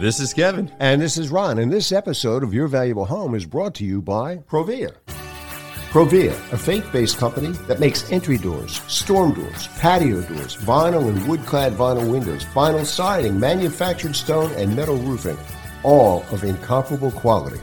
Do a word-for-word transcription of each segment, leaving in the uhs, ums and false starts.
This is Kevin. And this is Ron. And this episode of Your Valuable Home is brought to you by Provia. Provia, a faith-based company that makes entry doors, storm doors, patio doors, vinyl and wood-clad vinyl windows, vinyl siding, manufactured stone, and metal roofing, all of incomparable quality.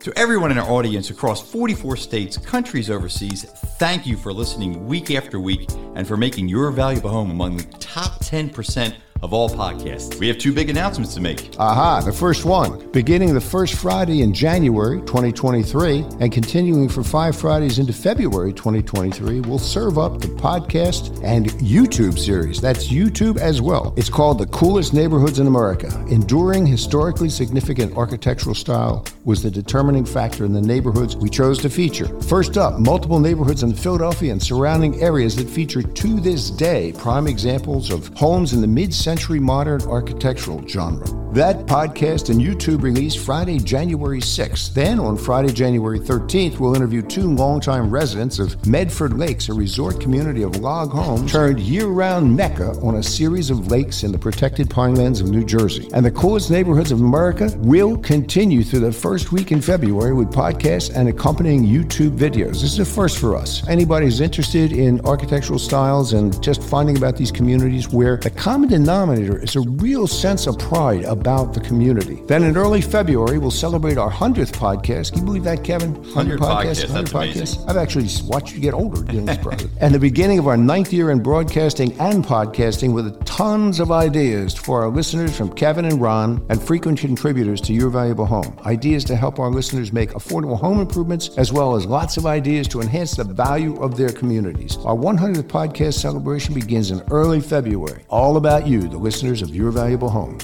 To everyone in our audience across forty-four states, countries overseas, thank you for listening week after week and for making Your Valuable Home among the top ten percent of all podcasts. We have two big announcements to make. Aha, the first one, beginning the first Friday in January twenty twenty-three and continuing for five Fridays into February twenty twenty-three, we'll serve up the podcast and YouTube series. That's YouTube as well. It's called The Coolest Neighborhoods in America. Enduring historically significant architectural style was the determining factor in the neighborhoods we chose to feature. First up, multiple neighborhoods in Philadelphia and surrounding areas that feature to this day prime examples of homes in the mid-century Century modern architectural genre. That podcast and YouTube release Friday, January sixth. Then on Friday, January thirteenth, we'll interview two longtime residents of Medford Lakes, a resort community of log homes turned year-round mecca on a series of lakes in the protected pinelands of New Jersey. And the coolest neighborhoods of America will continue through the first week in February with podcasts and accompanying YouTube videos. This is a first for us. Anybody who's interested in architectural styles and just finding about these communities where the common denominator is a real sense of pride about the community. Then in early February, we'll celebrate our hundredth podcast. Can you believe that, Kevin? one hundred, one hundred podcasts. one hundred that's podcasts. Amazing. I've actually watched you get older doing this project. And the beginning of our ninth year in broadcasting and podcasting with tons of ideas for our listeners from Kevin and Ron and frequent contributors to Your Valuable Home. Ideas to help our listeners make affordable home improvements, as well as lots of ideas to enhance the value of their communities. Our hundredth podcast celebration begins in early February. All about you, the listeners of Your Valuable Home.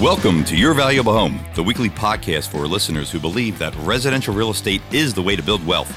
Welcome to Your Valuable Home, the weekly podcast for listeners who believe that residential real estate is the way to build wealth.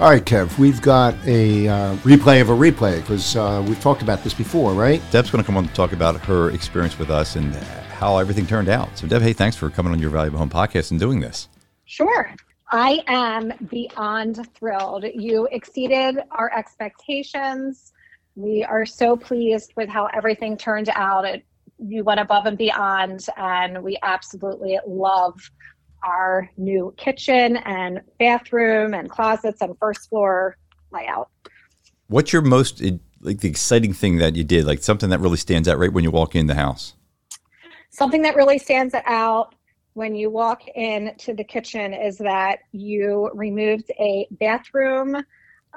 All right, Kev, we've got a uh, replay of a replay because uh, we've talked about this before, right? Deb's going to come on to talk about her experience with us and how everything turned out. So, Deb, hey, thanks for coming on Your Valuable Home podcast and doing this. Sure. I am beyond thrilled. You exceeded our expectations. We are so pleased with how everything turned out. It, you went above and beyond, and we absolutely love our new kitchen and bathroom and closets and first floor layout. What's your most, like, the exciting thing that you did, like something that really stands out right when you walk in the house? Something that really stands out when you walk into the kitchen is that you removed a bathroom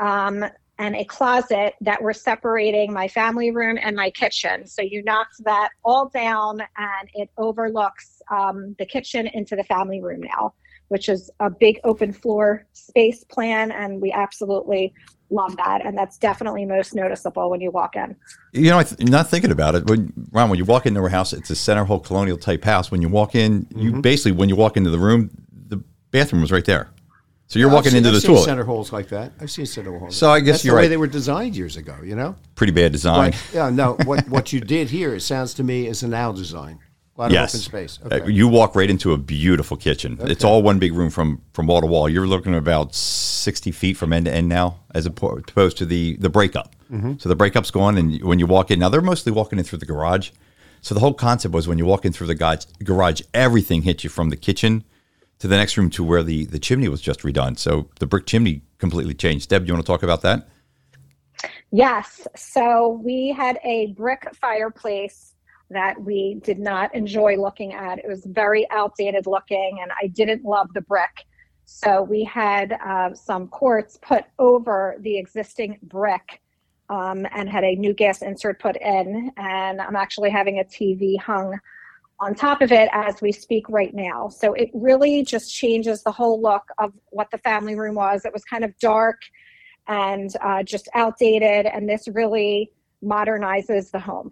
um, and a closet that were separating my family room and my kitchen. So you knocked that all down and it overlooks um, the kitchen into the family room now, which is a big open floor space plan. And we absolutely love that. And that's definitely most noticeable when you walk in. You know, I th- not thinking about it, when, Ron, when you walk into our house, it's a center hall colonial type house. When you walk in, mm-hmm. you basically, when you walk into the room, the bathroom was right there. So you're walking I've seen, into I've the seen toilet. Center holes like that. I've seen center holes. So I guess That's you're the right. way they were designed years ago, you know? Pretty bad design. But, yeah, no, what what you did here, it sounds to me, is an owl design. A lot yes. of open space. Okay. Uh, you walk right into a beautiful kitchen. Okay. It's all one big room from, from wall to wall. You're looking at about sixty feet from end to end now, as opposed to the, the breakup. Mm-hmm. So the breakup's gone, and when you walk in, now they're mostly walking in through the garage. So the whole concept was when you walk in through the garage, everything hits you from the kitchen to the next room to where the, the chimney was just redone. So the brick chimney completely changed. Deb, you want to talk about that? Yes. So we had a brick fireplace that we did not enjoy looking at. It was very outdated looking, and I didn't love the brick. So we had uh, some quartz put over the existing brick um, and had a new gas insert put in. And I'm actually having a T V hung on top of it as we speak right now. So it really just changes the whole look of what the family room was. It was kind of dark and uh, just outdated. And this really modernizes the home.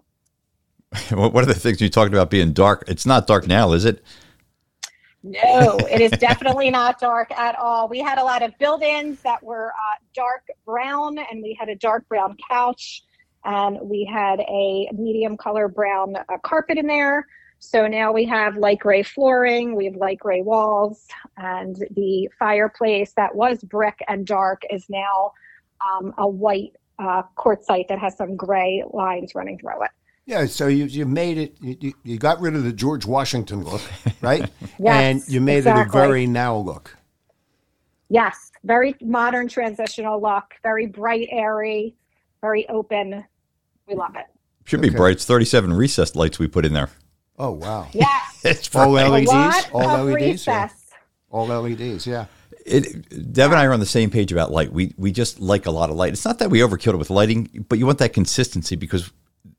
What are the things you talked about being dark? It's not dark now, is it? No, it is definitely not dark at all. We had a lot of build-ins that were uh, dark brown, and we had a dark brown couch, and we had a medium color brown uh, carpet in there. So now we have light gray flooring, we have light gray walls, and the fireplace that was brick and dark is now um, a white uh, quartzite that has some gray lines running through it. Yeah, so you you made it, you, you got rid of the George Washington look, right? Yes, and you made exactly. it a very now look. Yes, very modern transitional look, very bright, airy, very open. We love it. Should be okay. bright. It's thirty-seven recessed lights we put in there. Oh, wow. Yes. It's all L E Ds? All L E Ds, yeah. All L E Ds, yeah. It, Deb and I are on the same page about light. We we just like a lot of light. It's not that we overkilled it with lighting, but you want that consistency because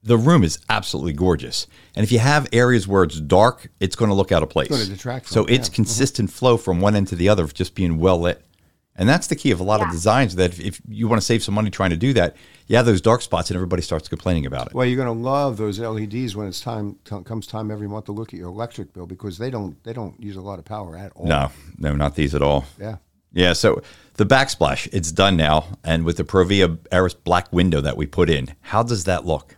the room is absolutely gorgeous. And if you have areas where it's dark, it's going to look out of place. It's going to detract from, so it's yeah. consistent mm-hmm. flow from one end to the other of just being well lit. And that's the key of a lot yeah. of designs, that if, if you want to save some money trying to do that, you have those dark spots and everybody starts complaining about it. Well, you're going to love those L E Ds when it's time comes time every month to look at your electric bill, because they don't they don't use a lot of power at all. No, no, not these at all. Yeah. Yeah, so the backsplash, it's done now. And with the Provia Eris black window that we put in, how does that look?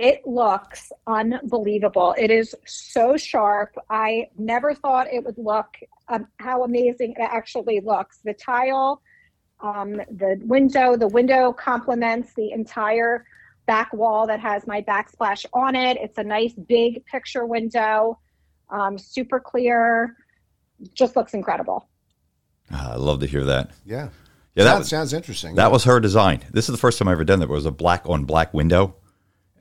It looks unbelievable. It is so sharp. I never thought it would look um, how amazing it actually looks. The tile, um, the window, the window complements the entire back wall that has my backsplash on it. It's a nice big picture window, um, super clear. Just looks incredible. Uh, I love to hear that. Yeah. Yeah, that sounds, was, sounds interesting. That yeah. was her design. This is the first time I've ever done that. It was a black on black window.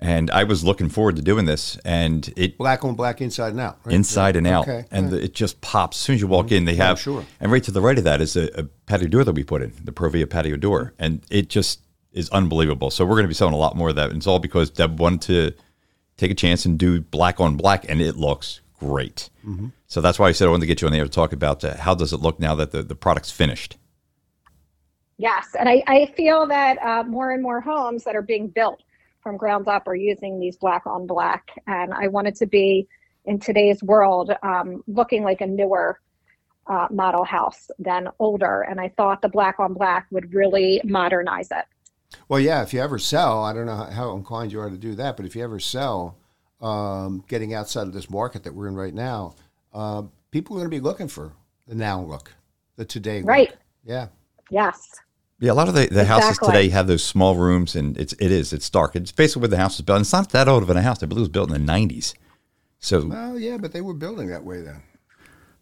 And I was looking forward to doing this, and it black on black, inside and out, right? Inside and out, okay. and yeah. the, it just pops as soon as you walk mm-hmm. in. They have, oh, sure. and right to the right of that is a, a patio door that we put in, the Provia patio door, and it just is unbelievable. So we're going to be selling a lot more of that, and it's all because Deb wanted to take a chance and do black on black, and it looks great. Mm-hmm. So that's why I said I wanted to get you on the air to talk about uh, how does it look now that the, the product's finished. Yes, and I, I feel that uh, more and more homes that are being built from ground up are using these black on black. And I wanted to be, in today's world, um, looking like a newer uh, model house than older. And I thought the black on black would really modernize it. Well, yeah, if you ever sell, I don't know how inclined you are to do that, but if you ever sell, um, getting outside of this market that we're in right now, uh, people are going to be looking for the now look, the today look. Right. Yeah. Yes. Yeah, a lot of the, the exactly. houses today have those small rooms, and it's it is it's dark. It's basically where the house was built. And it's not that old of a house. I believe it was built in the nineties. So, well, yeah, but they were building that way then.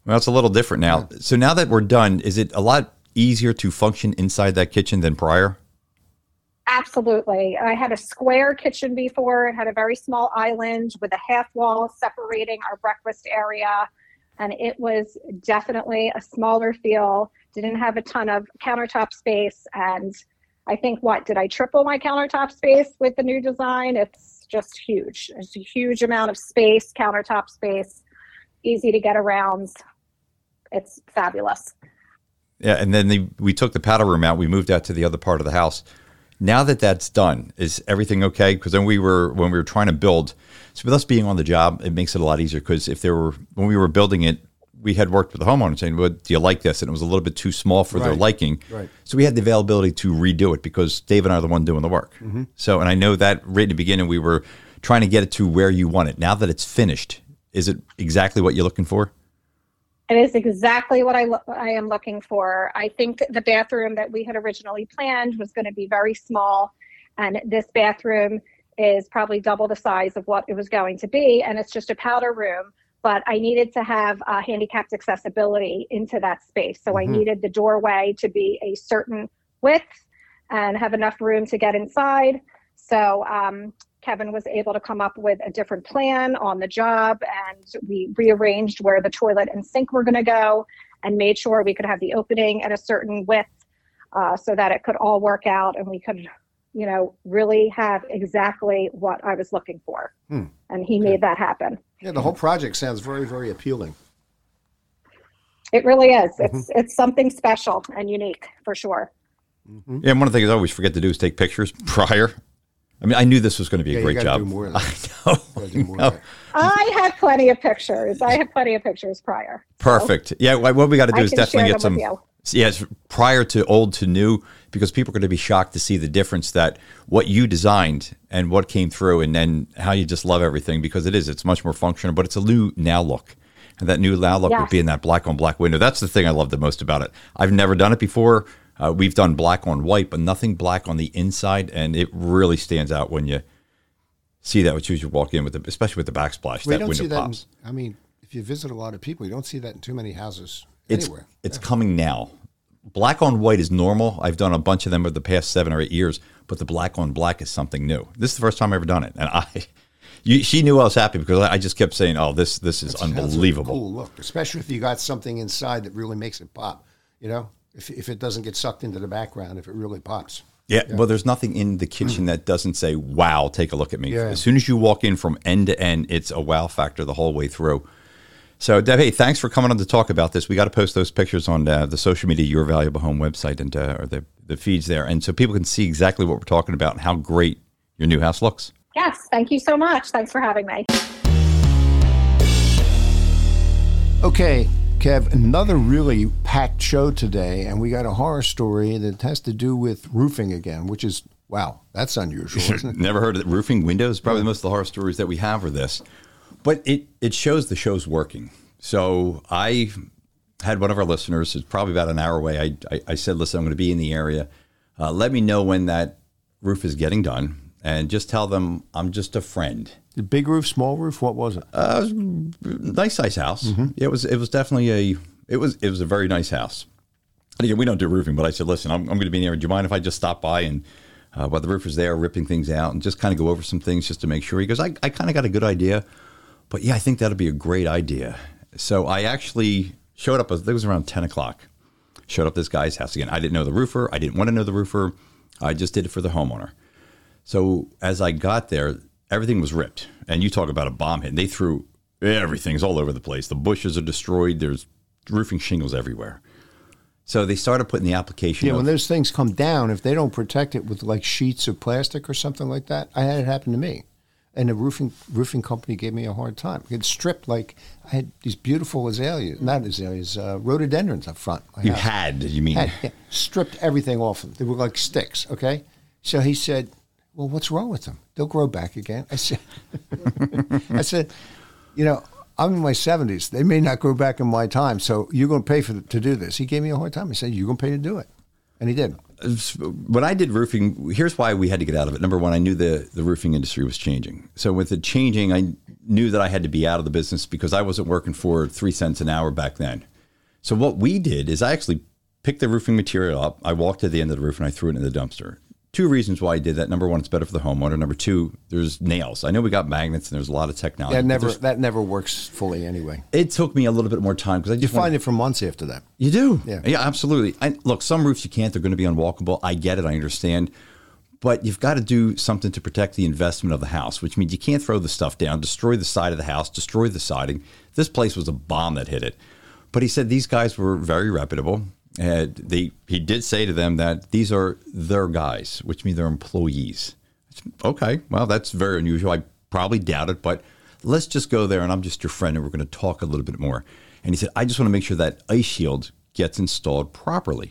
Well, it's a little different now. Yeah. So now that we're done, is it a lot easier to function inside that kitchen than prior? Absolutely. I had a square kitchen before. It had a very small island with a half wall separating our breakfast area, and it was definitely a smaller feel. Didn't have a ton of countertop space, and I think what did I triple my countertop space with the new design? It's just huge. It's a huge amount of space, countertop space, easy to get around. It's fabulous. Yeah, and then the, we took the powder room out. We moved out to the other part of the house. Now that that's done, is everything okay? Because then we were when we were trying to build. So with us being on the job, it makes it a lot easier. Because if there were when we were building it, we had worked with the homeowner saying, well, do you like this? And it was a little bit too small for right. their liking. Right. So we had the availability to redo it because Dave and I are the one doing the work. Mm-hmm. So, and I know that right in the beginning, we were trying to get it to where you want it. Now that it's finished, is it exactly what you're looking for? It is exactly what I, lo- I am looking for. I think the bathroom that we had originally planned was going to be very small. And this bathroom is probably double the size of what it was going to be. And it's just a powder room. But I needed to have uh, handicapped accessibility into that space. So mm-hmm. I needed the doorway to be a certain width and have enough room to get inside. So um, Kevin was able to come up with a different plan on the job, and we rearranged where the toilet and sink were going to go and made sure we could have the opening at a certain width uh, so that it could all work out and we could, you know, really have exactly what I was looking for. Hmm. And he okay. made that happen. Yeah, the whole project sounds very, very appealing. It really is. It's mm-hmm. it's something special and unique for sure. Mm-hmm. Yeah, and one of the things I always forget to do is take pictures prior. I mean, I knew this was going to be yeah, a great you job. Do more of that. I know. You do more no. of that. I have plenty of pictures. I have plenty of pictures prior. Perfect. So yeah, what we got to do I is definitely get some. Yes, prior to old to new, because people are going to be shocked to see the difference that what you designed and what came through, and then how you just love everything, because it is. It's much more functional, but it's a new now look. And that new now look yes. would be in that black on black window. That's the thing I love the most about it. I've never done it before. Uh, we've done black on white, but nothing black on the inside. And it really stands out when you see that, which you walk in with, the, especially with the backsplash. Well, that don't window see that pops. In, I mean, if you visit a lot of people, you don't see that in too many houses it's, anywhere. It's yeah. coming now. Black on white is normal. I've done a bunch of them over the past seven or eight years, but the black on black is something new. This is the first time I've ever done it. And I... You, she knew I was happy because I just kept saying, "Oh, this this is That's, unbelievable." That's a cool look, especially if you got something inside that really makes it pop. You know, if if it doesn't get sucked into the background, if it really pops. Yeah. yeah. Well, there's nothing in the kitchen mm. that doesn't say, "Wow, take a look at me." Yeah. As soon as you walk in from end to end, it's a wow factor the whole way through. So, Deb, hey, thanks for coming on to talk about this. We got to post those pictures on uh, the social media, Your Valuable Home website, and uh, or the the feeds there, and so people can see exactly what we're talking about and how great your new house looks. Yes, thank you so much. Thanks for having me. Okay, Kev, another really packed show today, and we got a horror story that has to do with roofing again, which is, wow, that's unusual, isn't it? Never heard of it. Roofing windows, probably most of the horror stories that we have are this. But it, it shows the show's working. So I had one of our listeners, it's probably about an hour away, I, I, I said, listen, I'm going to be in the area. Uh, let me know when that roof is getting done. And just tell them I'm just a friend. The big roof, small roof, what was it? Uh, it was a nice size house. Mm-hmm. It was. It was definitely a. It was. It was a very nice house. And again, we don't do roofing, but I said, listen, I'm, I'm going to be in here. Do you mind if I just stop by and uh, while the roofer's there ripping things out and just kind of go over some things just to make sure? He goes, I, I kind of got a good idea, but yeah, I think that'll be a great idea. So I actually showed up. I think it was around ten o'clock. Showed up at this guy's house again. I didn't know the roofer. I didn't want to know the roofer. I just did it for the homeowner. So as I got there, everything was ripped. And you talk about a bomb hit. They threw everything's all over the place. The bushes are destroyed. There's roofing shingles everywhere. So they started putting the application. Yeah, of, when those things come down, if they don't protect it with like sheets of plastic or something like that, I had it happen to me. And the roofing roofing company gave me a hard time. It stripped like I had these beautiful azaleas, not azaleas, uh, rhododendrons up front. You house. had, you mean? Had, yeah, stripped everything off them. They were like sticks, okay? So he said... Well, what's wrong with them? They'll grow back again. I said, I said, you know, I'm in my seventies. They may not grow back in my time, so you're going to pay for the, to do this. He gave me a hard time. He said, you're going to pay to do it. And he did. When I did roofing, here's why we had to get out of it. Number one, I knew the, the roofing industry was changing. So with it changing, I knew that I had to be out of the business because I wasn't working for three cents an hour back then. So what we did is I actually picked the roofing material up. I walked to the end of the roof and I threw it in the dumpster. Two reasons why I did that. Number one, it's better for the homeowner. Number two, there's nails. I know we got magnets and there's a lot of technology. That never that never works fully anyway. It took me a little bit more time because I just you find it for months after that. You do, yeah, yeah, absolutely. I, look, some roofs you can't; they're going to be unwalkable. I get it, I understand, but you've got to do something to protect the investment of the house, which means you can't throw the stuff down, destroy the side of the house, destroy the siding. This place was a bomb that hit it. But he said these guys were very reputable. And they, he did say to them that these are their guys, which means they're employees. Said, okay, well, that's very unusual. I probably doubt it, but let's just go there and I'm just your friend and we're going to talk a little bit more. And he said, I just want to make sure that ice shield gets installed properly.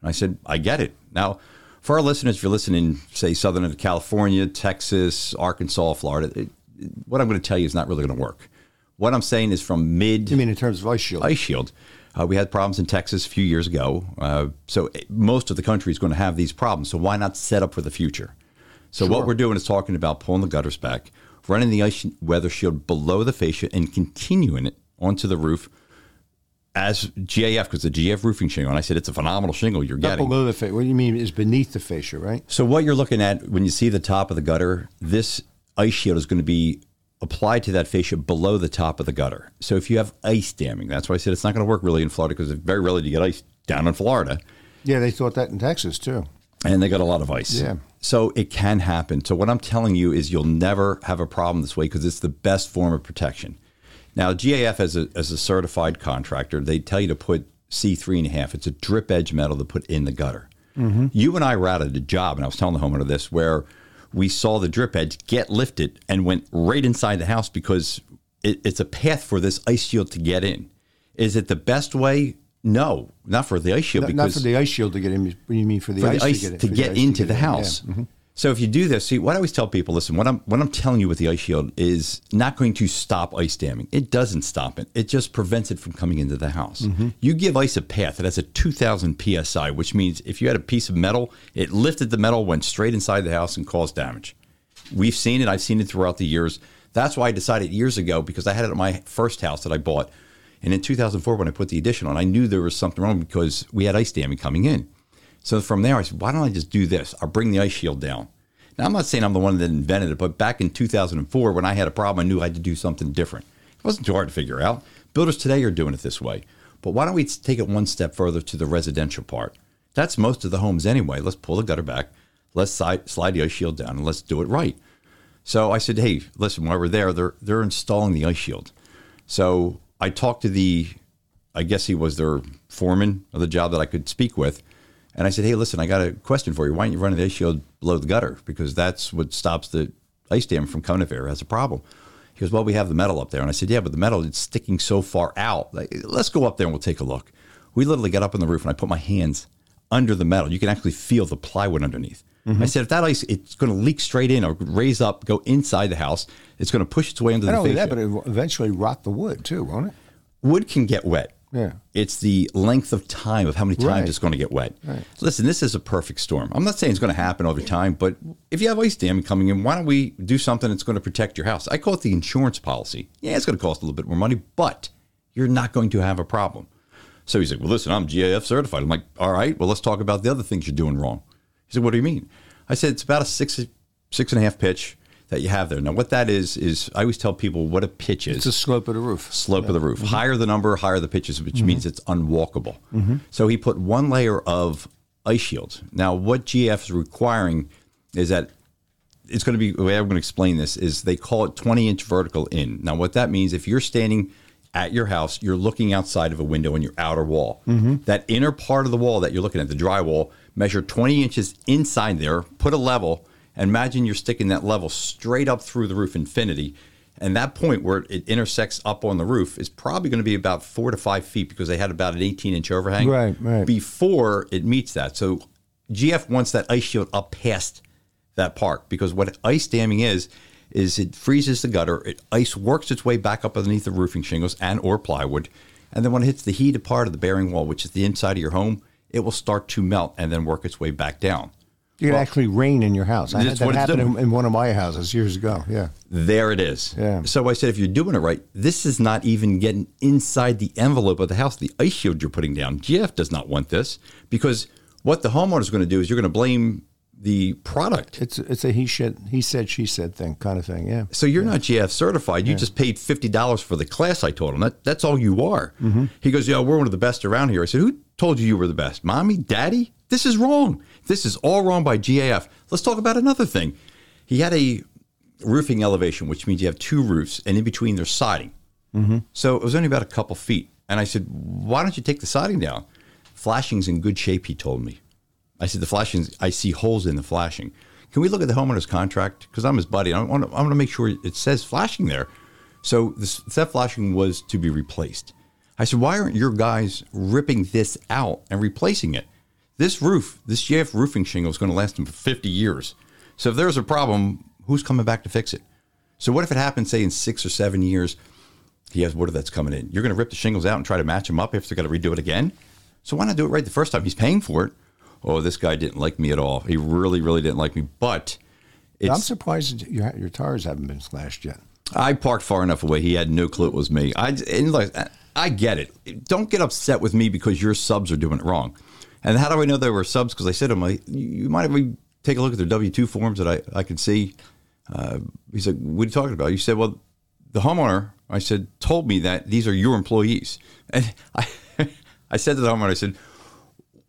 And I said, I get it. Now, for our listeners, if you're listening, say, Southern California, Texas, Arkansas, Florida, it, it, what I'm going to tell you is not really going to work. What I'm saying is from mid... You mean in terms of ice shield? Ice shield. Uh, we had problems in Texas a few years ago. Uh, so it, most of the country is going to have these problems. So why not set up for the future? So sure. What we're doing is talking about pulling the gutters back, running the ice weather shield below the fascia and continuing it onto the roof as G A F, because the G A F roofing shingle, and I said, it's a phenomenal shingle you're getting. Not below the fascia. What do you mean is beneath the fascia, right? So what you're looking at when you see the top of the gutter, this ice shield is going to be applied to that fascia below the top of the gutter. So if you have ice damming, that's why I said it's not going to work really in Florida, because it's very rarely to get ice down in Florida. Yeah, they thought that in Texas, too. And they got a lot of ice. Yeah. So it can happen. So what I'm telling you is you'll never have a problem this way because it's the best form of protection. Now, G A F, as a, as a certified contractor, they tell you to put C three and a half. It's a drip edge metal to put in the gutter. Mm-hmm. You and I routed a job, and I was telling the homeowner this, where we saw the drip edge get lifted and went right inside the house because it, it's a path for this ice shield to get in. Is it the best way? No, not for the ice shield. Not, because, not for the ice shield to get in. What do you mean for the, for ice, the ice to get, in, to get ice into to get the in. house? Yeah. Mm-hmm. So if you do this, see, what I always tell people, listen, what I'm what I'm telling you with the ice shield is not going to stop ice damming. It doesn't stop it. It just prevents it from coming into the house. Mm-hmm. You give ice a path that has a two thousand P S I, which means if you had a piece of metal, it lifted the metal, went straight inside the house, and caused damage. We've seen it. I've seen it throughout the years. That's why I decided years ago, because I had it at my first house that I bought. And in two thousand four, when I put the addition on, I knew there was something wrong because we had ice damming coming in. So from there, I said, why don't I just do this? I'll bring the ice shield down. Now, I'm not saying I'm the one that invented it, but back in two thousand four, when I had a problem, I knew I had to do something different. It wasn't too hard to figure out. Builders today are doing it this way. But why don't we take it one step further to the residential part? That's most of the homes anyway. Let's pull the gutter back. Let's side, slide the ice shield down, and let's do it right. So I said, hey, listen, while we're there, they're, they're installing the ice shield. So I talked to the, I guess he was their foreman of the job that I could speak with. And I said, hey, listen, I got a question for you. Why don't you run the ice shield below the gutter? Because that's what stops the ice dam from coming if it has a problem. He goes, well, we have the metal up there. And I said, yeah, but the metal is sticking so far out. Like, let's go up there and we'll take a look. We literally got up on the roof and I put my hands under the metal. You can actually feel the plywood underneath. Mm-hmm. I said, if that ice, it's going to leak straight in or raise up, go inside the house. It's going to push its way into the fascia. Not only that, but it will eventually rot the wood too, won't it? Wood can get wet. Yeah. It's the length of time of how many times right. it's going to get wet. Right. Listen, this is a perfect storm. I'm not saying it's going to happen over time, but if you have ice damming coming in, why don't we do something that's going to protect your house? I call it the insurance policy. Yeah, it's going to cost a little bit more money, but you're not going to have a problem. So he's like, well, listen, I'm G A F certified. I'm like, all right, well, let's talk about the other things you're doing wrong. He said, what do you mean? I said, it's about a six, six and a half pitch that you have there. Now, what that is, is I always tell people what a pitch is. It's the slope of the roof. Slope yeah. of the roof. Mm-hmm. Higher the number, higher the pitches, which mm-hmm. means it's unwalkable. Mm-hmm. So he put one layer of ice shield. Now, what G A F is requiring is that it's going to be, the way I'm going to explain this is they call it twenty inch vertical in. Now, what that means, if you're standing at your house, you're looking outside of a window in your outer wall. Mm-hmm. That inner part of the wall that you're looking at, the drywall, measure twenty inches inside there, put a level. And imagine you're sticking that level straight up through the roof infinity. And that point where it intersects up on the roof is probably going to be about four to five feet because they had about an eighteen inch overhang right, right. before it meets that. So G A F wants that ice shield up past that part because what ice damming is, is it freezes the gutter. It ice works its way back up underneath the roofing shingles and or plywood. And then when it hits the heated part of the bearing wall, which is the inside of your home, it will start to melt and then work its way back down. You can well, actually rain in your house. I had that happen in, in one of my houses years ago. Yeah. There it is. Yeah. So I said, if you're doing it right, this is not even getting inside the envelope of the house, the ice shield you're putting down. G A F does not want this because what the homeowner is going to do is you're going to blame the product. It's it's a he said, he said, she said thing kind of thing. Yeah. So you're yeah. not G A F certified. You yeah. just paid fifty dollars for the class I told him. That, that's all you are. Mm-hmm. He goes, yeah, we're one of the best around here. I said, who told you you were the best? Mommy? Daddy? This is wrong. This is all wrong by G A F. Let's talk about another thing. He had a roofing elevation, which means you have two roofs, and in between there's siding. Mm-hmm. So it was only about a couple feet. And I said, why don't you take the siding down? Flashing's in good shape, he told me. I said, the flashing, I see holes in the flashing. Can we look at the homeowner's contract? Because I'm his buddy. I want to make sure it says flashing there. So this, that flashing was to be replaced. I said, why aren't your guys ripping this out and replacing it? This roof, this G A F roofing shingle is going to last them for fifty years. So if there's a problem, who's coming back to fix it? So what if it happens, say, in six or seven years, he has water that's coming in. You're going to rip the shingles out and try to match them up if they're going to redo it again? So why not do it right the first time? He's paying for it. Oh, this guy didn't like me at all. He really, really didn't like me. But it's, I'm surprised your, your tires haven't been slashed yet. I parked far enough away. He had no clue it was me. I and like, I get it. Don't get upset with me because your subs are doing it wrong. And how do I know they were subs? Because I said to him, like, you might have take a look at their W two forms that I, I could see. Uh, he said, what are you talking about? You said, well, the homeowner, I said, told me that these are your employees. And I I said to the homeowner, I said,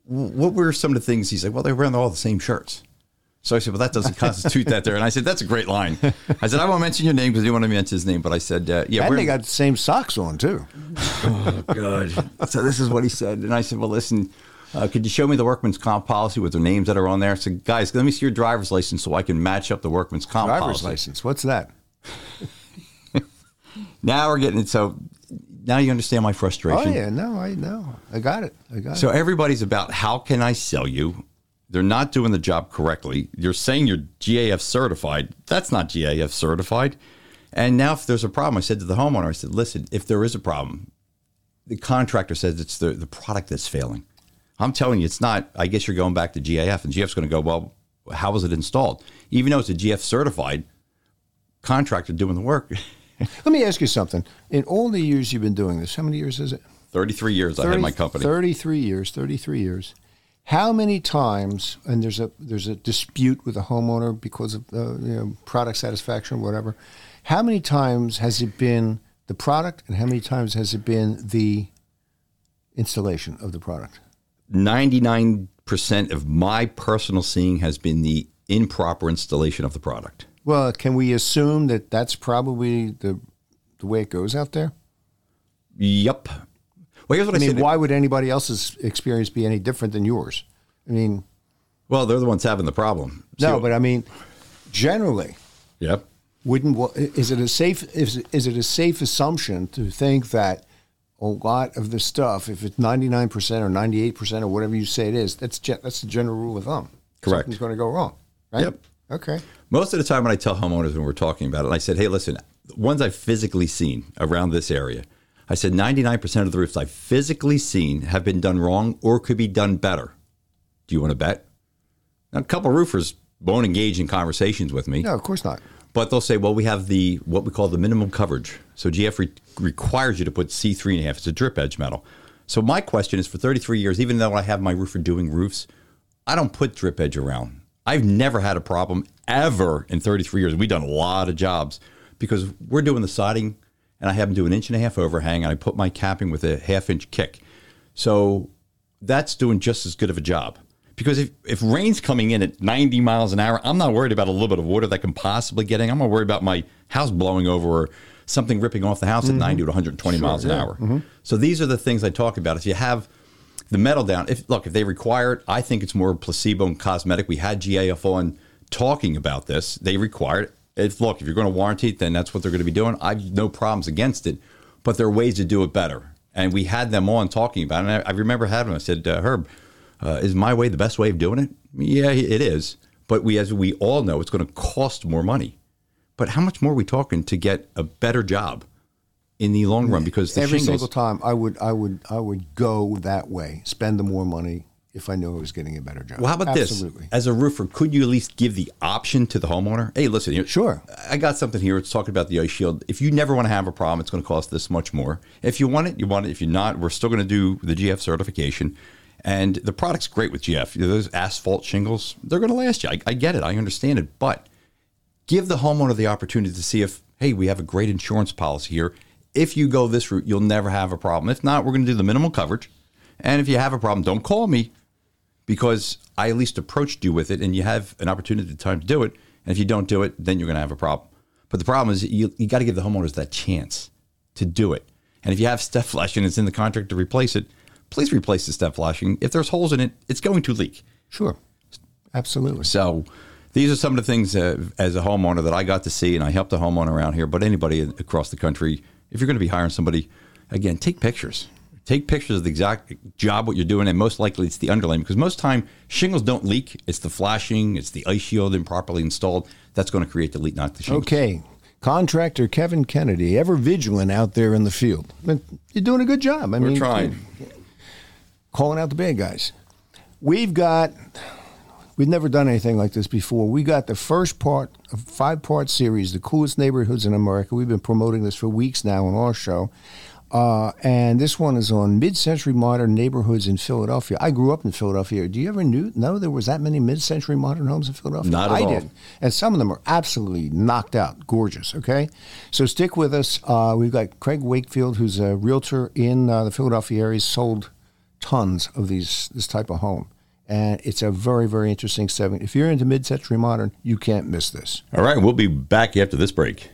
what were some of the things? He said, well, they were wearing all the same shirts. So I said, well, that doesn't constitute that there. And I said, that's a great line. I said, I won't mention your name because you want to mention his name. But I said, uh, yeah. And we're... they got the same socks on, too. Oh, God. So this is what he said. And I said, well, listen, uh, could you show me the workman's comp policy with their names that are on there? I said, guys, let me see your driver's license so I can match up the workman's comp driver's policy. Driver's license. What's that? Now we're getting it. So now you understand my frustration. Oh, yeah. No, I know. I got it. I got so it. So everybody's about how can I sell you? They're not doing the job correctly. You're saying you're G A F certified. That's not G A F certified. And now if there's a problem, I said to the homeowner, I said, listen, if there is a problem, the contractor says it's the, the product that's failing. I'm telling you, it's not. I guess you're going back to G A F. And G A F's going to go, well, how was it installed? Even though it's a G A F certified contractor doing the work. Let me ask you something. In all the years you've been doing this, how many years is it? thirty-three years thirty, I had my company. thirty-three years, thirty-three years. How many times, and there's a there's a dispute with a homeowner because of uh, you know, product satisfaction or whatever, how many times has it been the product and how many times has it been the installation of the product? ninety-nine percent of my personal seeing has been the improper installation of the product. Well, can we assume that that's probably the the way it goes out there? Yep. Well, here's what I, I mean, said. Why would anybody else's experience be any different than yours? I mean, well, they're the ones having the problem. So, no, but I mean, generally, yep. Wouldn't is it a safe is is it a safe assumption to think that a lot of the stuff, if it's ninety nine percent or ninety eight percent or whatever you say it is, that's that's the general rule of thumb. Correct. Something's going to go wrong, right? Yep. Okay. Most of the time, when I tell homeowners when we're talking about it, I said, "Hey, listen, ones I've physically seen around this area." I said ninety-nine percent of the roofs I've physically seen have been done wrong or could be done better. Do you want to bet? Now, a couple of roofers won't engage in conversations with me. No, of course not. But they'll say, well, we have the what we call the minimum coverage. So G F re- requires you to put C three point five. It's a drip edge metal. So my question is, for thirty-three years, even though I have my roofer doing roofs, I don't put drip edge around. I've never had a problem ever in thirty-three years. We've done a lot of jobs because we're doing the siding. And I have them do an inch and a half overhang, and I put my capping with a half-inch kick. So that's doing just as good of a job. Because if, if rain's coming in at ninety miles an hour, I'm not worried about a little bit of water that can possibly get in. I'm not worried about my house blowing over or something ripping off the house mm-hmm. at ninety to one hundred twenty sure, miles an yeah. hour. Mm-hmm. So these are the things I talk about. If you have the metal down, if look, if they require it, I think it's more placebo and cosmetic. We had G A F on talking about this. They require it. If, look, if you're going to warranty it, then that's what they're going to be doing. I've no problems against it, but there are ways to do it better. And we had them on talking about it. And I, I remember having them. I said, uh, Herb, uh, is my way the best way of doing it? Yeah, it is. But we, as we all know, it's going to cost more money. But how much more are we talking to get a better job in the long run? Because the every shingles, single time I would, I would, I would go that way, spend the more money if I knew I was getting a better job. Well, how about Absolutely. this? As a roofer, could you at least give the option to the homeowner? Hey, listen, you know, sure. I got something here. It's talking about the ice shield. If you never want to have a problem, it's going to cost this much more. If you want it, you want it. If you're not, we're still going to do the G F certification. And the product's great with G F. You know, those asphalt shingles, they're going to last you. I, I get it. I understand it. But give the homeowner the opportunity to see if, hey, we have a great insurance policy here. If you go this route, you'll never have a problem. If not, we're going to do the minimal coverage. And if you have a problem, don't call me. Because I at least approached you with it, and you have an opportunity at the time to do it. And if you don't do it, then you're going to have a problem. But the problem is you, you got to give the homeowners that chance to do it. And if you have step flashing and it's in the contract to replace it, please replace the step flashing. If there's holes in it, it's going to leak. Sure. Absolutely. So these are some of the things uh, as a homeowner that I got to see, and I helped a homeowner around here. But anybody across the country, if you're going to be hiring somebody, again, take pictures. Take pictures of the exact job, what you're doing, and most likely it's the underlayment. Because most time, shingles don't leak. It's the flashing. It's the ice shield improperly installed. That's going to create the leak, not the shingles. Okay. Contractor Kevin Kennedy, ever vigilant out there in the field. You're doing a good job. I We're mean, trying. Calling out the bad guys. We've got, we've never done anything like this before. We got the first part of five-part series, The Coolest Neighborhoods in America. We've been promoting this for weeks now on our show. Uh, and this one is on mid-century modern neighborhoods in Philadelphia. I grew up in Philadelphia. Do you ever knew, know there was that many mid-century modern homes in Philadelphia? Not at all. I didn't. And some of them are absolutely knocked out, gorgeous, okay? So stick with us. Uh, we've got Craig Wakefield, who's a realtor in uh, the Philadelphia area, sold tons of these this type of home. And it's a very, very interesting segment. If you're into mid-century modern, you can't miss this. All right, we'll be back after this break.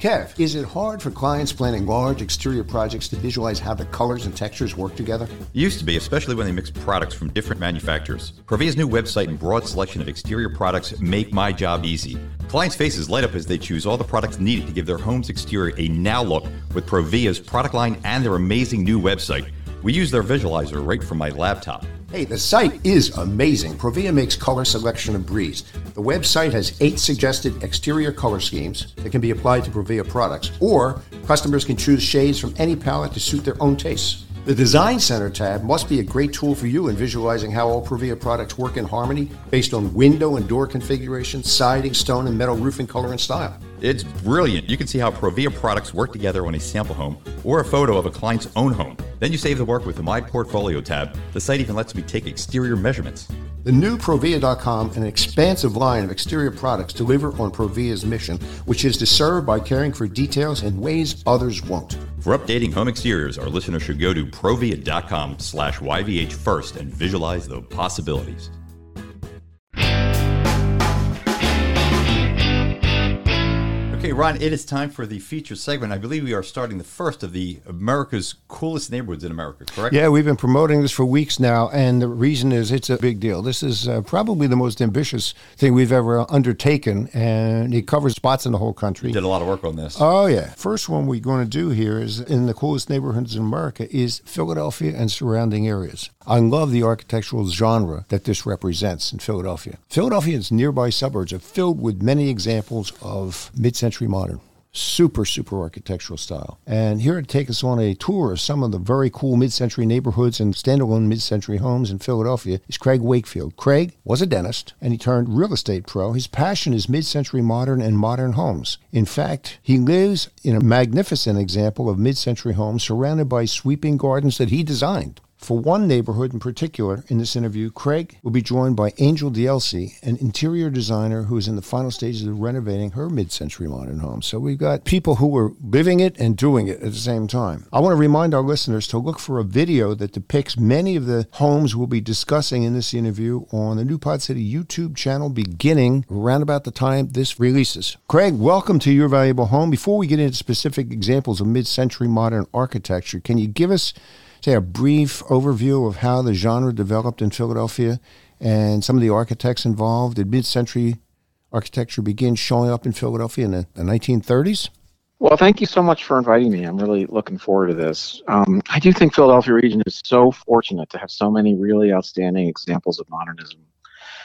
Kev, is it hard for clients planning large exterior projects to visualize how the colors and textures work together? It used to be, especially when they mix products from different manufacturers. Provia's new website and broad selection of exterior products make my job easy. Clients' faces light up as they choose all the products needed to give their home's exterior a now look with Provia's product line and their amazing new website. We use their visualizer right from my laptop. Hey, the site is amazing. Provia makes color selection a breeze. The website has eight suggested exterior color schemes that can be applied to Provia products, or customers can choose shades from any palette to suit their own tastes. The Design Center tab must be a great tool for you in visualizing how all Provia products work in harmony based on window and door configuration, siding, stone, and metal roofing color and style. It's brilliant. You can see how Provia products work together on a sample home or a photo of a client's own home. Then you save the work with the My Portfolio tab. The site even lets me take exterior measurements. The new Provia dot com, an expansive line of exterior products, deliver on Provia's mission, which is to serve by caring for details in ways others won't. For updating home exteriors, our listeners should go to Provia dot com slash Y V H first and visualize the possibilities. Okay, Ron, it is time for the feature segment. I believe we are starting the first of the America's Coolest Neighborhoods in America, correct? Yeah, we've been promoting this for weeks now, and the reason is it's a big deal. This is uh, probably the most ambitious thing we've ever undertaken, and it covers spots in the whole country. You did a lot of work on this. Oh, yeah. First one we're going to do here is in the Coolest Neighborhoods in America is Philadelphia and surrounding areas. I love the architectural genre that this represents in Philadelphia. Philadelphia's nearby suburbs are filled with many examples of mid-century modern, super, super architectural style. And here to take us on a tour of some of the very cool mid-century neighborhoods and standalone mid-century homes in Philadelphia is Craig Wakefield. Craig was a dentist, and he turned real estate pro. His passion is mid-century modern and modern homes. In fact, he lives in a magnificent example of mid-century homes surrounded by sweeping gardens that he designed. For one neighborhood in particular, in this interview, Craig will be joined by Angel D'Elsey, an interior designer who is in the final stages of renovating her mid-century modern home. So we've got people who are living it and doing it at the same time. I want to remind our listeners to look for a video that depicts many of the homes we'll be discussing in this interview on the New Pod City YouTube channel beginning around about the time this releases. Craig, welcome to Your Valuable Home. Before we get into specific examples of mid-century modern architecture, can you give us say a brief overview of how the genre developed in Philadelphia and some of the architects involved? Did mid-century architecture begin showing up in Philadelphia in the, the nineteen thirties? Well, thank you so much for inviting me. I'm really looking forward to this. Um, I do think Philadelphia region is so fortunate to have so many really outstanding examples of modernism,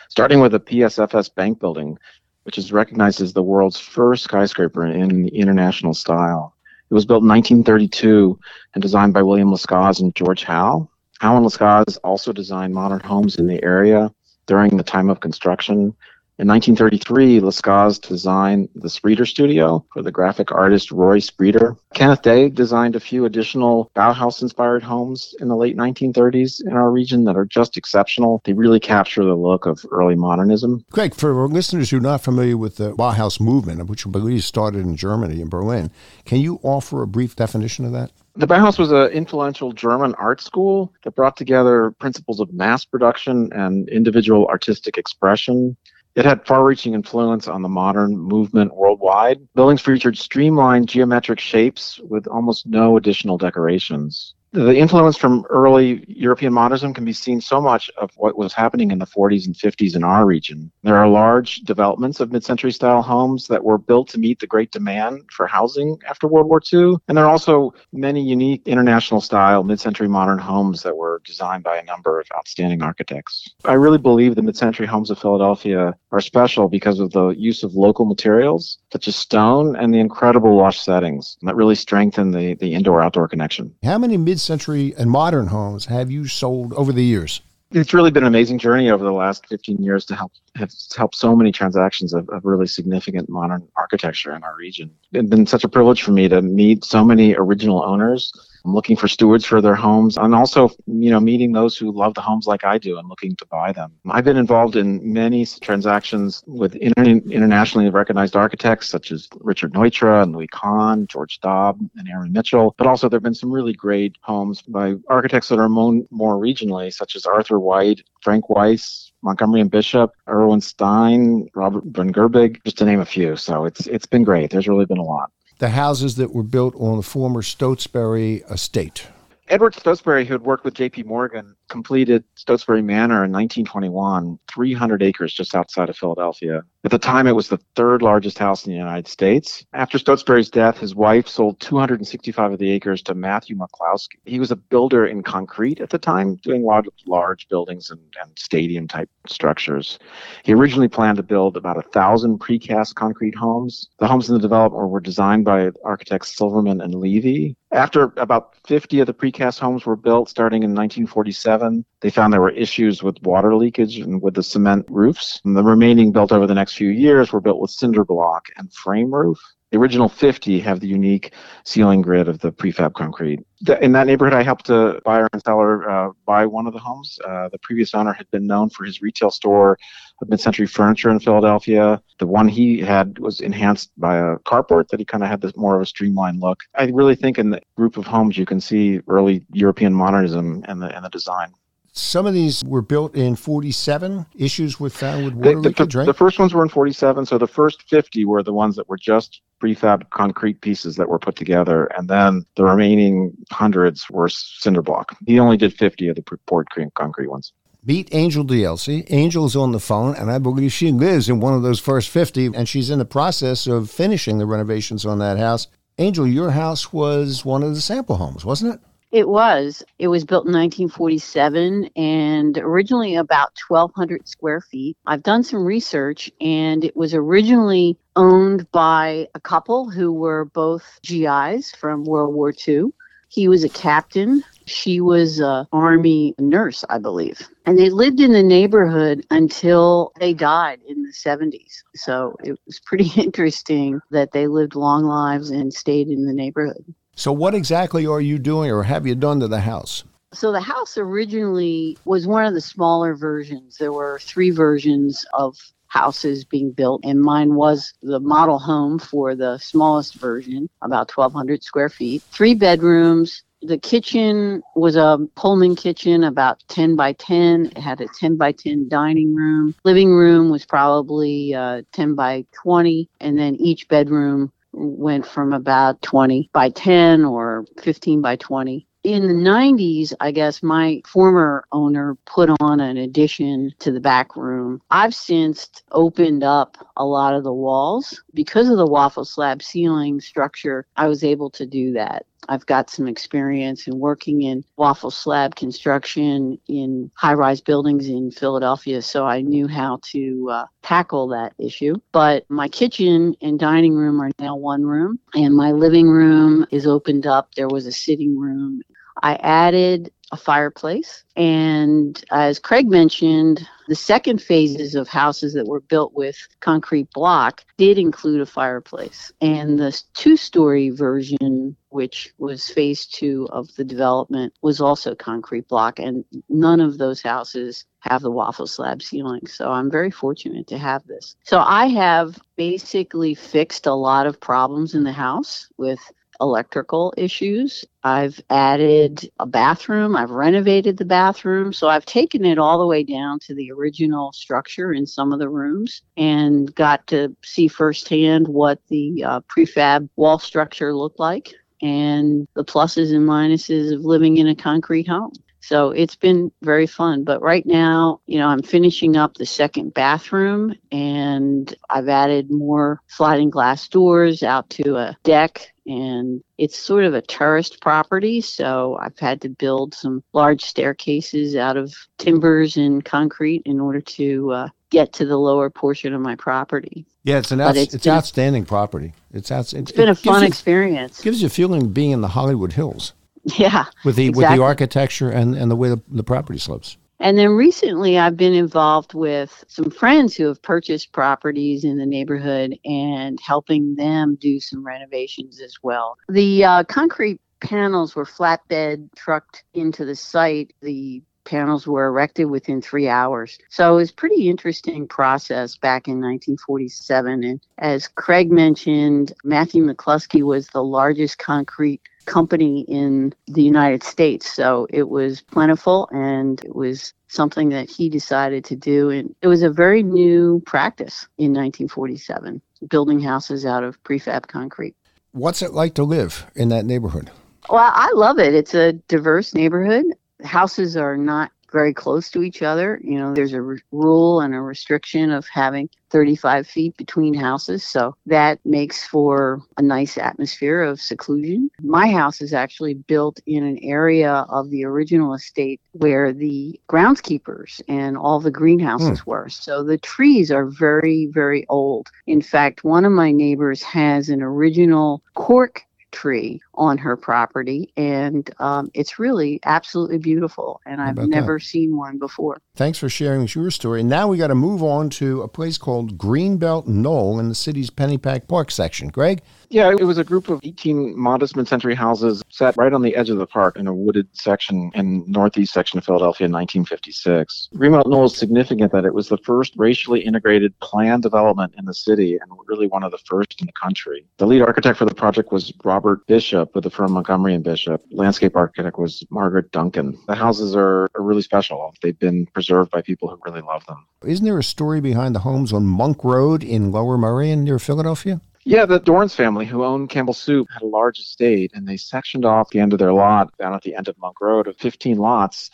starting with the P S F S Bank Building, which is recognized as the world's first skyscraper in the international style. It was built in nineteen thirty-two and designed by William Lescaze and George Howe. Howe and Lescaze also designed modern homes in the area during the time of construction. In nineteen thirty-three, Lescaze designed the Spreeder Studio for the graphic artist Roy Spreeder. Kenneth Day designed a few additional Bauhaus-inspired homes in the late nineteen thirties in our region that are just exceptional. They really capture the look of early modernism. Craig, for listeners who are not familiar with the Bauhaus movement, which I believe started in Germany, in Berlin, can you offer a brief definition of that? The Bauhaus was an influential German art school that brought together principles of mass production and individual artistic expression. It had far-reaching influence on the modern movement worldwide. Buildings featured streamlined geometric shapes with almost no additional decorations. The influence from early European modernism can be seen so much of what was happening in the forties and fifties in our region. There are large developments of mid-century style homes that were built to meet the great demand for housing after World War Two. And there are also many unique international style mid-century modern homes that were designed by a number of outstanding architects. I really believe the mid-century homes of Philadelphia are special because of the use of local materials such as stone and the incredible lush settings that really strengthen the, the indoor-outdoor connection. How many mid-century and modern homes have you sold over the years? it's really been an amazing journey over the last fifteen years to help have helped so many transactions of, of really significant modern architecture in our region. It's been such a privilege for me to meet so many original owners. I'm looking for stewards for their homes, and also, you know, meeting those who love the homes like I do and looking to buy them. I've been involved in many transactions with inter- internationally recognized architects such as Richard Neutra and Louis Kahn, George Daub, and Aaron Mitchell. But also, there have been some really great homes by architects that are known more regionally, such as Arthur White, Frank Weiss, Montgomery and Bishop, Erwin Stein, Robert von Gerbig, just to name a few. So it's it's been great. There's really been a lot. The houses that were built on the former Stotesbury estate. Edward Stotesbury, who had worked with J P Morgan, completed Stotesbury Manor in nineteen twenty-one, three hundred acres just outside of Philadelphia. At the time, it was the third largest house in the United States. After Stotesbury's death, his wife sold two hundred sixty-five of the acres to Matthew McCloskey. He was a builder in concrete at the time, doing a lot of large buildings and, and stadium-type structures. He originally planned to build about one thousand precast concrete homes. The homes in the development were designed by architects Silverman and Levy. After about fifty of the precast homes were built, starting in nineteen forty-seven, they found there were issues with water leakage and with the cement roofs. And the remaining built over the next few years were built with cinder block and frame roof. The original fifty have the unique ceiling grid of the prefab concrete. In that neighborhood, I helped a buyer and seller uh, buy one of the homes. Uh, the previous owner had been known for his retail store of mid-century furniture in Philadelphia. The one he had was enhanced by a carport that he kind of had this more of a streamlined look. I really think in the group of homes, you can see early European modernism and the, and the design. Some of these were built in forty-seven, issues with found with water the, leakage, the, right? The first ones were in forty-seven, so the first fifty were the ones that were just prefab concrete pieces that were put together, and then the remaining hundreds were cinder block. He only did fifty of the poured concrete ones. Meet Angel D'Elsey. Angel's on the phone, and I believe she lives in one of those first fifty, and she's in the process of finishing the renovations on that house. Angel, your house was one of the sample homes, wasn't it? It was. It was built in nineteen forty-seven and originally about twelve hundred square feet. I've done some research, and it was originally owned by a couple who were both G Is from World War Two. He was a captain. She was an Army nurse, I believe. And they lived in the neighborhood until they died in the seventies. So it was pretty interesting that they lived long lives and stayed in the neighborhood. So what exactly are you doing or have you done to the house? So the house originally was one of the smaller versions. There were three versions of houses being built, and mine was the model home for the smallest version, about twelve hundred square feet, three bedrooms. The kitchen was a Pullman kitchen, about ten by ten. It had a ten by ten dining room. Living room was probably uh, ten by twenty, and then each bedroom went from about twenty by ten or fifteen by twenty. In the nineties, I guess my former owner put on an addition to the back room. I've since opened up a lot of the walls. Because of the waffle slab ceiling structure, I was able to do that. I've got some experience in working in waffle slab construction in high-rise buildings in Philadelphia, so I knew how to uh, tackle that issue. But my kitchen and dining room are now one room, and my living room is opened up. There was a sitting room. I added a fireplace, and as Craig mentioned, the second phases of houses that were built with concrete block did include a fireplace, and the two-story version, which was phase two of the development, was also concrete block, and none of those houses have the waffle slab ceiling, so I'm very fortunate to have this. So I have basically fixed a lot of problems in the house with electrical issues. I've added a bathroom. I've renovated the bathroom. So I've taken it all the way down to the original structure in some of the rooms and got to see firsthand what the uh, prefab wall structure looked like and the pluses and minuses of living in a concrete home. So it's been very fun. But right now, you know, I'm finishing up the second bathroom, and I've added more sliding glass doors out to a deck. And it's sort of a terraced property, so I've had to build some large staircases out of timbers and concrete in order to uh, get to the lower portion of my property. Yeah, it's an outs- it's, it's been, outstanding property. It's outs- It's been a fun experience. It gives you a feeling of being in the Hollywood Hills. Yeah, with the exactly. with the architecture and, and the way the, the property slopes. And then recently I've been involved with some friends who have purchased properties in the neighborhood and helping them do some renovations as well. The uh, concrete panels were flatbed trucked into the site. The panels were erected within three hours. So it was a pretty interesting process back in nineteen forty-seven. And as Craig mentioned, Matthew McCloskey was the largest concrete company in the United States. So it was plentiful and it was something that he decided to do. And it was a very new practice in nineteen forty-seven, building houses out of prefab concrete. What's it like to live in that neighborhood? Well, I love it. It's a diverse neighborhood. Houses are not very close to each other. You know, there's a r- rule and a restriction of having thirty-five feet between houses. So that makes for a nice atmosphere of seclusion. My house is actually built in an area of the original estate where the groundskeepers and all the greenhouses mm. were. So the trees are very, very old. In fact, one of my neighbors has an original cork tree on her property, and um, it's really absolutely beautiful, and I've never that? seen one before. Thanks for sharing your story. And now we got to move on to a place called Greenbelt Knoll in the city's Pennypack Park section. Greg? Yeah, it was a group of eighteen modest mid-century houses set right on the edge of the park in a wooded section in northeast section of Philadelphia in nineteen fifty-six. Greenbelt Knoll is significant that it was the first racially integrated planned development in the city and really one of the first in the country. The lead architect for the project was Robert Bishop with the firm Montgomery and Bishop. Landscape architect was Margaret Duncan. The houses are, are really special. They've been preserved by people who really love them. Isn't there a story behind the homes on Monk Road in Lower Merion near Philadelphia? Yeah, the Dorrance family, who owned Campbell Soup, had a large estate, and they sectioned off the end of their lot down at the end of Monk Road of fifteen lots.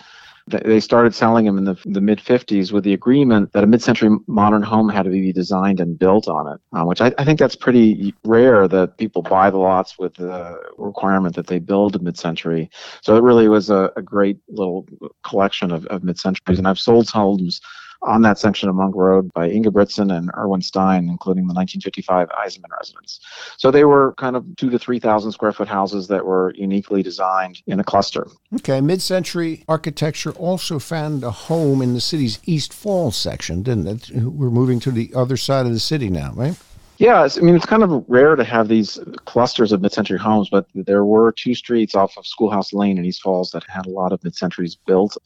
They started selling them in the, the mid-fifties with the agreement that a mid-century modern home had to be designed and built on it, um, which I, I think that's pretty rare that people buy the lots with the requirement that they build a mid-century. So it really was a, a great little collection of, of mid-centuries. And I've sold homes on that section of Monk Road by Ingebrigtsen and Erwin Stein, including the nineteen fifty-five Eisenman residence. So they were kind of two to three thousand square foot houses that were uniquely designed in a cluster. Okay, mid-century architecture also found a home in the city's East Falls section, didn't it? We're moving to the other side of the city now, right? Yeah, I mean, it's kind of rare to have these clusters of mid-century homes, but there were two streets off of Schoolhouse Lane in East Falls that had a lot of mid-centuries built.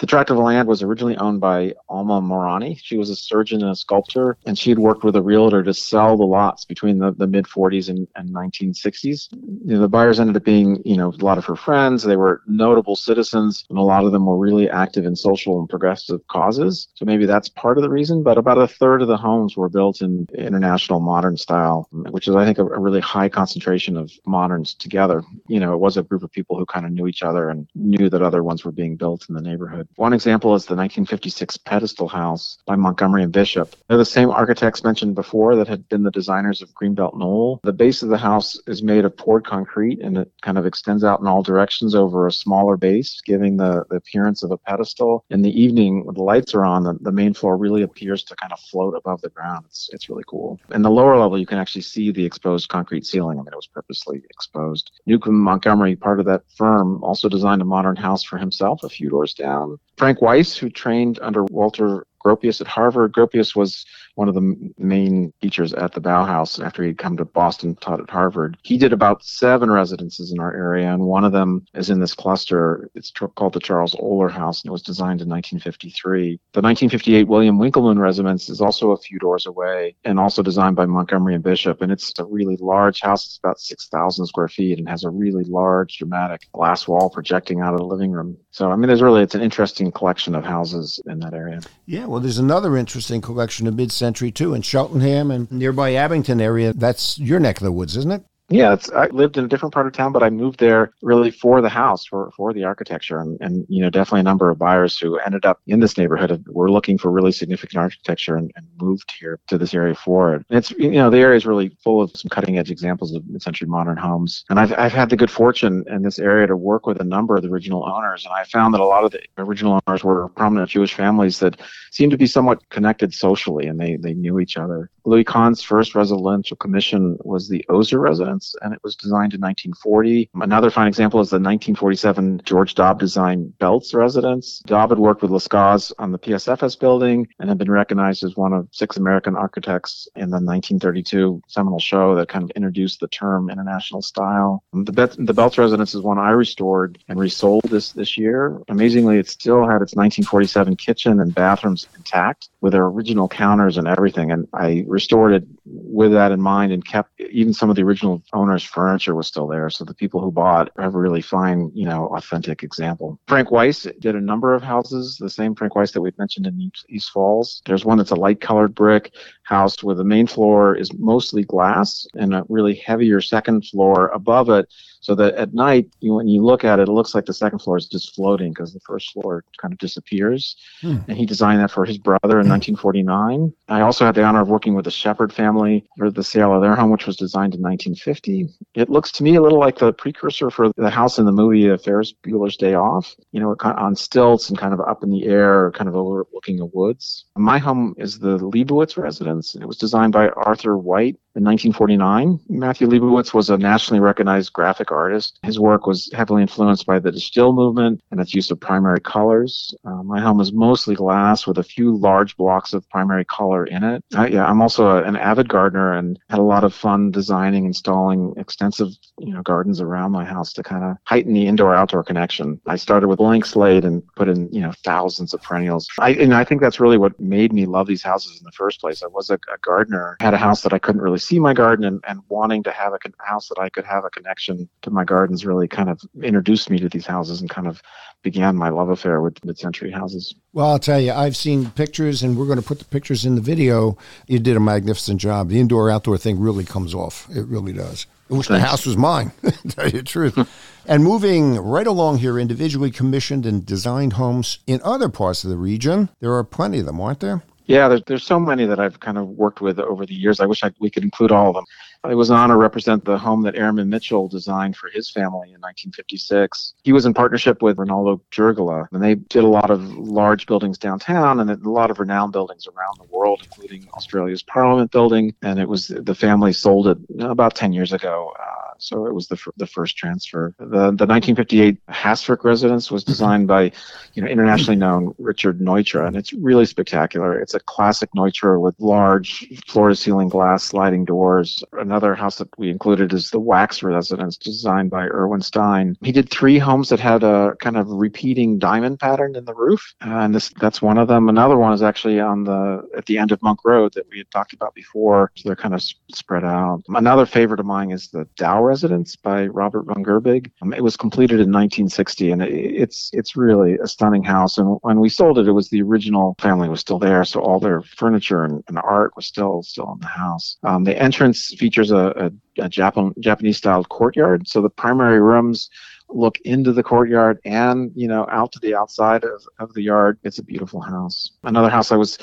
The tract of land was originally owned by Alma Morani. She was a surgeon and a sculptor, and she had worked with a realtor to sell the lots between the, the mid-forties and, and nineteen sixties. You know, the buyers ended up being, you know, a lot of her friends. They were notable citizens, and a lot of them were really active in social and progressive causes. So maybe that's part of the reason, but about a third of the homes were built in international models. Modern style, which is, I think, a, a really high concentration of moderns together. You know, it was a group of people who kind of knew each other and knew that other ones were being built in the neighborhood. One example is the nineteen fifty-six Pedestal House by Montgomery and Bishop. They're the same architects mentioned before that had been the designers of Greenbelt Knoll. The base of the house is made of poured concrete, and it kind of extends out in all directions over a smaller base, giving the, the appearance of a pedestal. In the evening, when the lights are on, the, the main floor really appears to kind of float above the ground. It's, it's really cool. And the lower level, you can actually see the exposed concrete ceiling. I mean, it was purposely exposed. Newcomb Montgomery, part of that firm, also designed a modern house for himself a few doors down. Frank Weiss, who trained under Walter Gropius at Harvard. Gropius was one of the main teachers at the Bauhaus after he'd come to Boston, taught at Harvard. He did about seven residences in our area, and one of them is in this cluster. It's t- called the Charles Oler House, and it was designed in nineteen fifty-three. The nineteen fifty-eight William Winkelmann residence is also a few doors away, and also designed by Montgomery and Bishop, and it's a really large house. It's about six thousand square feet and has a really large, dramatic glass wall projecting out of the living room. So, I mean, there's really, it's an interesting collection of houses in that area. Yeah, well, there's another interesting collection of mid-century, too, in Cheltenham and nearby Abington area. That's your neck of the woods, isn't it? Yeah, it's, I lived in a different part of town, but I moved there really for the house, for, for the architecture. And, and, you know, definitely a number of buyers who ended up in this neighborhood were looking for really significant architecture and, and moved here to this area for it. And it's, you know, the area is really full of some cutting edge examples of mid-century modern homes. And I've, I've had the good fortune in this area to work with a number of the original owners. And I found that a lot of the original owners were prominent Jewish families that seemed to be somewhat connected socially, and they, they knew each other. Louis Kahn's first residential commission was the Ozer residence, and it was designed in nineteen forty. Another fine example is the nineteen forty-seven George Daub designed Belts Residence. Daub had worked with Lescaze on the P S F S building and had been recognized as one of six American architects in the nineteen thirty-two seminal show that kind of introduced the term international style. The, Be- the Belts Residence is one I restored and resold this, this year. Amazingly, it still had its nineteen forty-seven kitchen and bathrooms intact with their original counters and everything, and I restored it with that in mind and kept even some of the original owner's furniture was still there. So the people who bought have a really fine, you know, authentic example. Frank Weiss did a number of houses, the same Frank Weiss that we've mentioned in East Falls. There's one that's a light colored brick house where the main floor is mostly glass and a really heavier second floor above it. So that at night, you, when you look at it, it looks like the second floor is just floating because the first floor kind of disappears. Hmm. And he designed that for his brother in hmm. nineteen forty-nine. I also had the honor of working with the Shepherd family for the sale of their home, which was designed in nineteen fifty. It looks to me a little like the precursor for the house in the movie Ferris Bueller's Day Off, you know, on stilts and kind of up in the air, kind of overlooking the woods. My home is the Leibowitz residence. It was designed by Arthur White in nineteen forty-nine. Matthew Leibowitz was a nationally recognized graphic artist. His work was heavily influenced by the distill movement and its use of primary colors. Uh, my home is mostly glass with a few large blocks of primary color in it. Uh, yeah, I'm also a, an avid gardener and had a lot of fun designing, installing extensive, you know, gardens around my house to kind of heighten the indoor-outdoor connection. I started with a blank slate and put in, you know, thousands of perennials. I, and I think that's really what made me love these houses in the first place. I was a, a gardener, had a house that I couldn't really see my garden, and, and wanting to have a con- house that I could have a connection to my gardens really kind of introduced me to these houses and kind of began my love affair with mid-century houses. Well, I'll tell you, I've seen pictures, and we're going to put the pictures in the video. You did a magnificent job. The indoor-outdoor thing really comes off. It really does. I wish Thanks. The house was mine, to tell you the truth. And moving right along here, individually commissioned and designed homes in other parts of the region. There are plenty of them, aren't there? Yeah, there's, there's so many that I've kind of worked with over the years. I wish I, we could include all of them. It was an honor to represent the home that Aaron Mitchell designed for his family in nineteen fifty-six. He was in partnership with Rinaldo Jurgila, and they did a lot of large buildings downtown and a lot of renowned buildings around the world, including Australia's Parliament Building. And it was the family sold it about ten years ago. Uh, So it was the f- the first transfer. The the nineteen fifty-eight Hasfrick residence was designed by, you know, internationally known Richard Neutra, and it's really spectacular. It's a classic Neutra with large floor-to-ceiling glass sliding doors. Another house that we included is the Wax residence, designed by Erwin Stein. He did three homes that had a kind of repeating diamond pattern in the roof, and this that's one of them. Another one is actually on the at the end of Monk Road that we had talked about before. So they're kind of sp- spread out. Another favorite of mine is the Dow Residence by Robert von Gerbig. Um, it was completed in nineteen sixty, and it, it's it's really a stunning house. And when we sold it, it was the original family was still there, so all their furniture and, and art was still still in the house. Um, the entrance features a, a, a Japan, Japanese-styled courtyard, so the primary rooms look into the courtyard and, you know, out to the outside of, of the yard. It's a beautiful house. Another house I was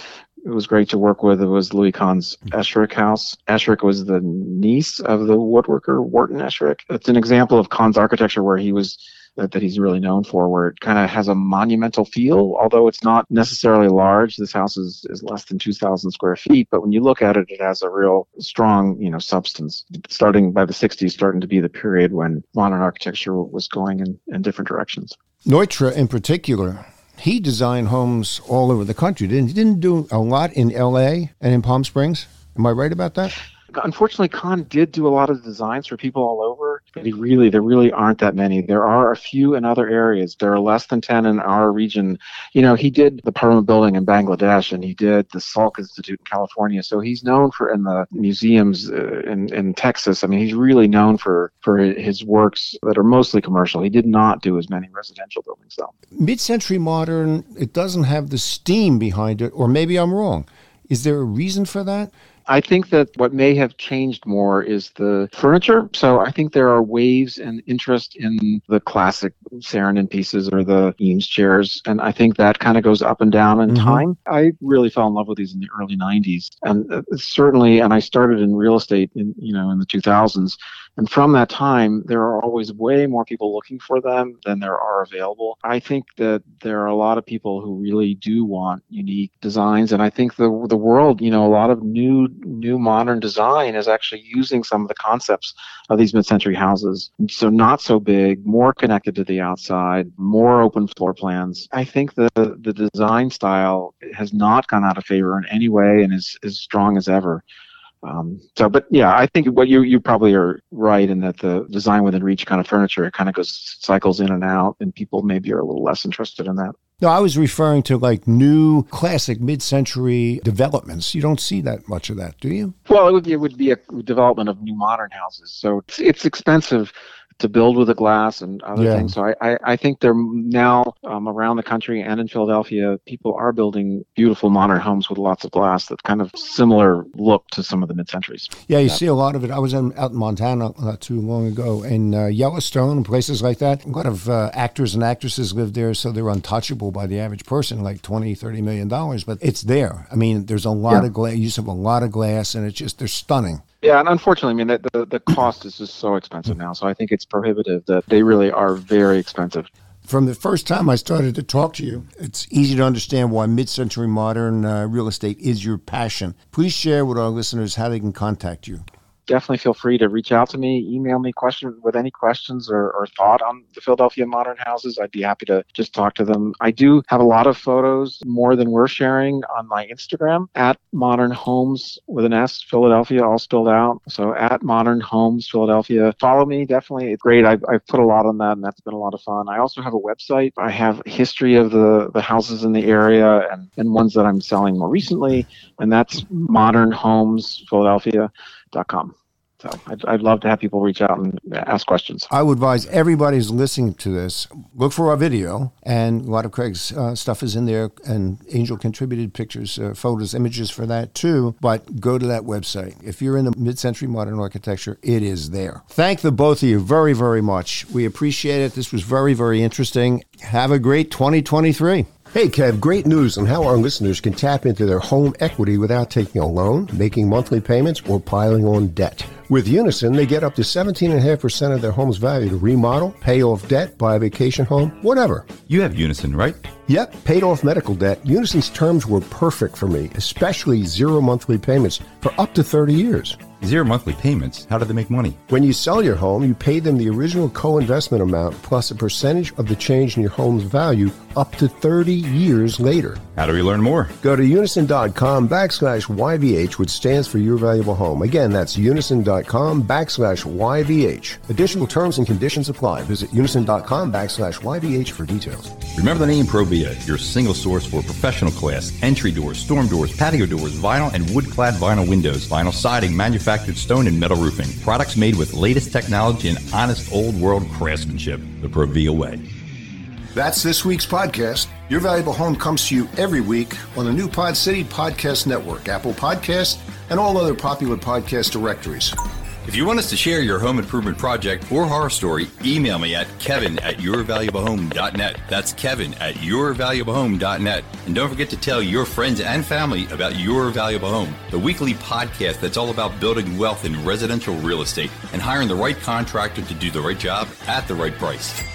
It was great to work with. It was Louis Kahn's Escherich house. Escherich was the niece of the woodworker Wharton Escherich. It's an example of Kahn's architecture where he was that, that he's really known for, where it kind of has a monumental feel, although it's not necessarily large. This house is, is less than two thousand square feet, but when you look at it, it has a real strong, you know, substance, starting by the sixties, starting to be the period when modern architecture was going in, in different directions. Neutra in particular, he designed homes all over the country, didn't he? Didn't do a lot in L A and in Palm Springs. Am I right about that? Unfortunately, Kahn did do a lot of designs for people all over, but he really, there really aren't that many. There are a few in other areas. There are less than ten in our region. You know, he did the Parliament Building in Bangladesh, and he did the Salk Institute in California. So he's known for in the museums uh, in, in Texas. I mean, he's really known for, for his works that are mostly commercial. He did not do as many residential buildings, though. Mid-century modern, it doesn't have the steam behind it, or maybe I'm wrong. Is there a reason for that? I think that what may have changed more is the furniture. So I think there are waves and interest in the classic Sarandon pieces or the Eames chairs. And I think that kind of goes up and down in mm-hmm. time. I really fell in love with these in the early nineties. And uh, certainly, and I started in real estate in, you know, in the two thousands. And from that time, there are always way more people looking for them than there are available. I think that there are a lot of people who really do want unique designs. And I think the the world, you know, a lot of new new modern design is actually using some of the concepts of these mid-century houses. So not so big, more connected to the outside, more open floor plans. I think the, the design style has not gone out of favor in any way and is as strong as ever. Um, so, but yeah, I think what you, you probably are right in that the design within reach kind of furniture, it kind of goes cycles in and out, and people maybe are a little less interested in that. No, I was referring to like new classic mid-century developments. You don't see that much of that, do you? Well, it would, it would be a development of new modern houses. So it's, it's expensive to build with a glass and other yeah. things. So I, I, I think they're now um, around the country and in Philadelphia, people are building beautiful modern homes with lots of glass that kind of similar look to some of the mid-centuries. Yeah, you yeah. see a lot of it. I was in, out in Montana not too long ago in uh, Yellowstone and places like that. A lot of uh, actors and actresses live there, so they're untouchable by the average person, like twenty, thirty million dollars, but it's there. I mean, there's a lot yeah. of gla- use of a lot of glass, and it's just, they're stunning. Yeah, and unfortunately, I mean, the, the, the cost is just so expensive now, so I think it's prohibitive that they really are very expensive. From the first time I started to talk to you, it's easy to understand why mid-century modern uh, real estate is your passion. Please share with our listeners how they can contact you. Definitely feel free to reach out to me, email me question with any questions or, or thought on the Philadelphia modern houses. I'd be happy to just talk to them. I do have a lot of photos, more than we're sharing, on my Instagram, at Modern Homes with an S, Philadelphia, all spelled out. So at Modern Homes Philadelphia. Follow me, definitely. It's great. I've, I've put a lot on that, and that's been a lot of fun. I also have a website. I have a history of the, the houses in the area and, and ones that I'm selling more recently, and that's Modern Homes Philadelphia. Com. So I'd, I'd love to have people reach out and ask questions. I would advise everybody who's listening to this, look for our video, and a lot of Craig's uh, stuff is in there, and Angel contributed pictures, uh, photos, images for that too, but go to that website. If you're into mid-century modern architecture, it is there. Thank the both of you very, very much. We appreciate it. This was very, very interesting. Have a great twenty twenty-three. Hey, Kev, great news on how our listeners can tap into their home equity without taking a loan, making monthly payments, or piling on debt. With Unison, they get up to seventeen point five percent of their home's value to remodel, pay off debt, buy a vacation home, whatever. You have Unison, right? Yep, paid off medical debt. Unison's terms were perfect for me, especially zero monthly payments for up to thirty years. Zero monthly payments? How do they make money? When you sell your home, you pay them the original co-investment amount plus a percentage of the change in your home's value up to thirty years later. How do we learn more? Go to unison.com backslash YVH, which stands for Your Valuable Home. Again, that's unison.com backslash YVH. Additional terms and conditions apply. Visit unison.com backslash YVH for details. Remember the name Provia, your single source for professional class, entry doors, storm doors, patio doors, vinyl and wood-clad vinyl windows, vinyl siding, manufacturing, stone and metal roofing. Products made with latest technology and honest old-world craftsmanship. The Provia way. That's this week's podcast. Your Valuable Home comes to you every week on the new Pod City Podcast Network, Apple Podcasts, and all other popular podcast directories. If you want us to share your home improvement project or horror story, email me at kevin at yourvaluablehome.net. That's kevin at yourvaluablehome.net. And don't forget to tell your friends and family about Your Valuable Home, the weekly podcast that's all about building wealth in residential real estate and hiring the right contractor to do the right job at the right price.